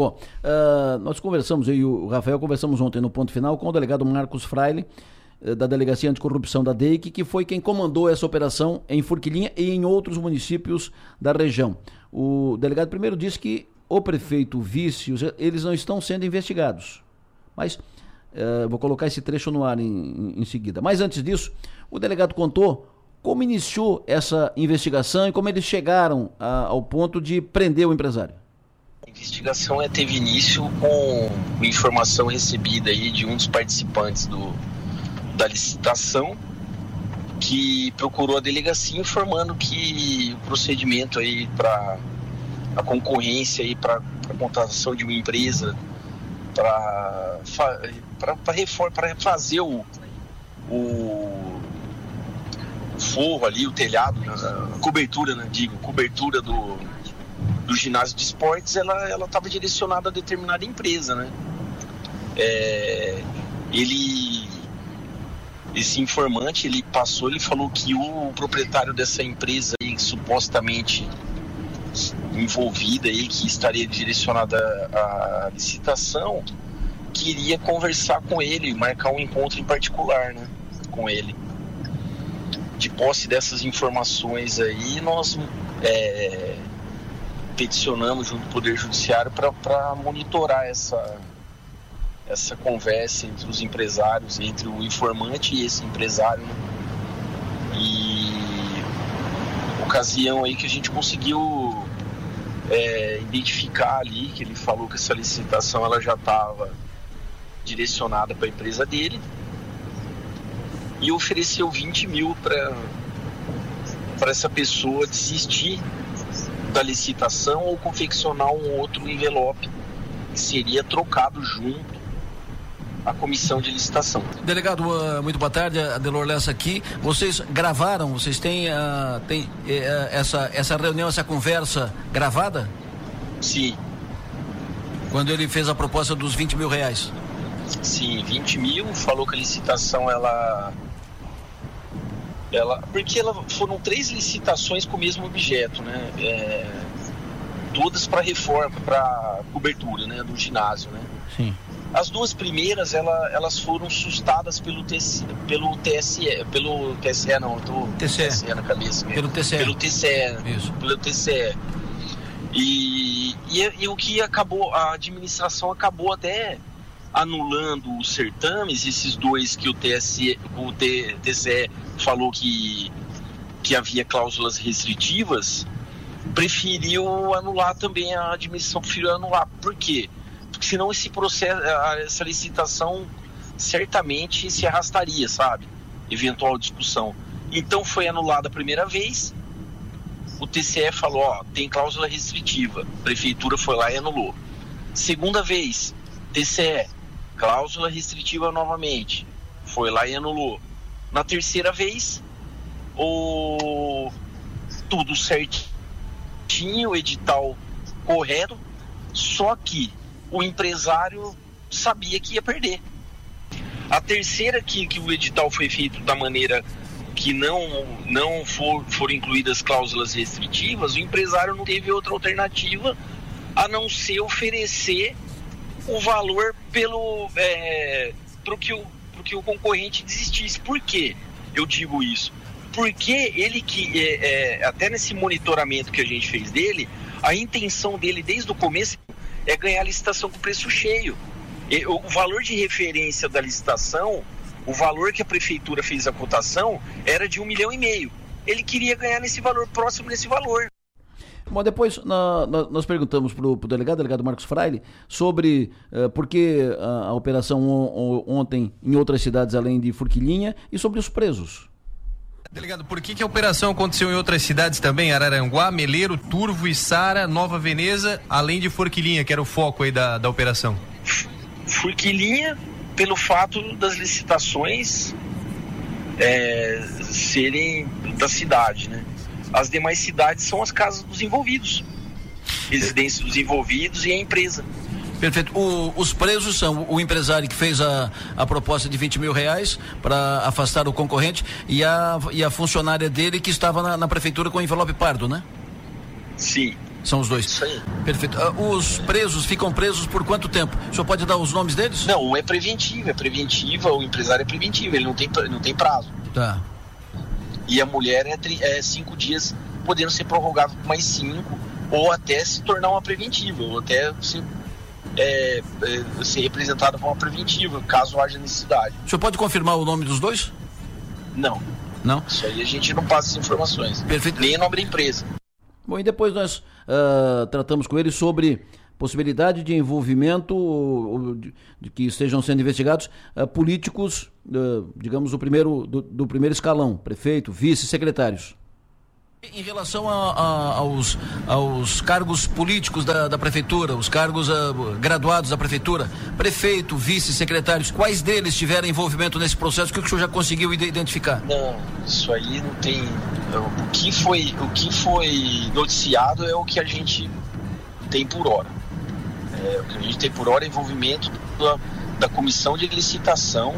Bom, nós conversamos, eu e o Rafael conversamos ontem no Ponto Final com o delegado Marcus Fraile, da Delegacia Anticorrupção da DEIC, que foi quem comandou essa operação em Forquilinha e em outros municípios da região. O delegado primeiro disse que o prefeito, o vice, eles não estão sendo investigados. Mas vou colocar esse trecho no ar em seguida. Mas antes disso, o delegado contou como iniciou essa investigação e como eles chegaram ao ponto de prender o empresário. A investigação teve início com informação recebida aí de um dos participantes da licitação, que procurou a delegacia informando que o procedimento aí para a concorrência aí para a contratação de uma empresa para fazer o forro ali, o telhado, a cobertura, né, cobertura do ginásio de esportes, ela estava direcionada a determinada empresa, né? Esse informante, ele falou que o proprietário dessa empresa aí, supostamente envolvida aí, que estaria direcionada à licitação, queria conversar com ele, marcar um encontro em particular, né, com ele. De posse dessas informações aí, nós peticionamos junto ao Poder Judiciário para monitorar essa conversa entre os empresários, entre o informante e esse empresário, né? E ocasião aí que a gente conseguiu identificar ali que ele falou que essa licitação ela já estava direcionada para a empresa dele e ofereceu 20 mil para essa pessoa desistir da licitação ou confeccionar um outro envelope que seria trocado junto a comissão de licitação. Delegado, muito boa tarde, Adelor Lessa aqui. Vocês gravaram, vocês têm essa reunião, essa conversa gravada? Sim. Quando ele fez a proposta dos 20 mil reais? Sim, 20 mil, falou que a licitação porque foram 3 licitações com o mesmo objeto, né? Todas para reforma, para cobertura, né, do ginásio, né? Sim. As 2 primeiras, elas foram sustadas pelo TCE. E o que acabou, a administração acabou até anulando os certames, esses 2 que o TCE falou que havia cláusulas restritivas, preferiu anular também, a administração preferiu anular. Por quê? Porque senão esse processo, essa licitação certamente se arrastaria, sabe? Eventual discussão. Então foi anulada a primeira vez, o TCE falou, tem cláusula restritiva. A prefeitura foi lá e anulou. Segunda vez, TCE, cláusula restritiva novamente. Foi lá e anulou. Na terceira vez, tudo certinho, o edital correto, só que o empresário sabia que ia perder. A terceira que o edital foi feito da maneira que não foram incluídas cláusulas restritivas, o empresário não teve outra alternativa a não ser oferecer o valor pro que o concorrente desistisse. Por que eu digo isso? Porque ele até nesse monitoramento que a gente fez dele, a intenção dele desde o começo é ganhar a licitação com preço cheio. O valor de referência da licitação, o valor que a prefeitura fez a cotação, era de 1,5 milhão. Ele queria ganhar nesse valor, próximo desse valor. Bom, depois nós perguntamos para o delegado Marcus Fraile, sobre por que a operação ontem em outras cidades além de Forquilinha e sobre os presos. Delegado, por que a operação aconteceu em outras cidades também? Araranguá, Meleiro, Turvo e Sara, Nova Veneza, além de Forquilinha, que era o foco aí da operação? Forquilinha, pelo fato das licitações serem da cidade, né? As demais cidades são as casas dos envolvidos, residência dos envolvidos e a empresa. Perfeito. Os presos são o empresário que fez a proposta de 20 mil reais para afastar o concorrente e a funcionária dele que estava na prefeitura com envelope pardo, né? Sim. São os dois. Isso aí. Perfeito. Os presos ficam presos por quanto tempo? O senhor pode dar os nomes deles? Não, um é preventiva, o empresário é preventivo, ele não tem prazo. Tá. E a mulher é 5 dias, podendo ser prorrogado por mais 5, ou até se tornar uma preventiva, ou até ser representada por uma preventiva, caso haja necessidade. O senhor pode confirmar o nome dos dois? Não. Não? Isso aí a gente não passa as informações. Perfeito. Nem o nome da empresa. Bom, e depois nós tratamos com ele sobre possibilidade de envolvimento de que estejam sendo investigados políticos, digamos, do primeiro escalão, prefeito, vice, secretários. Em relação aos cargos políticos da prefeitura, os cargos graduados da prefeitura, prefeito, vice, secretários, quais deles tiveram envolvimento nesse processo? O que o senhor já conseguiu identificar? Não, isso aí não tem. O que foi noticiado é o que a gente tem por hora. O que a gente tem por hora é envolvimento da comissão de licitação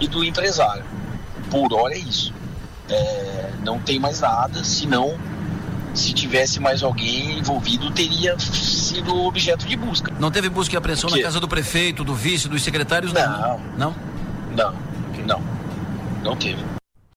e do empresário. Por hora é isso. Não tem mais nada, senão, se tivesse mais alguém envolvido, teria sido objeto de busca. Não teve busca e apreensão na casa do prefeito, do vice, dos secretários? Não. Não? Não. Não teve.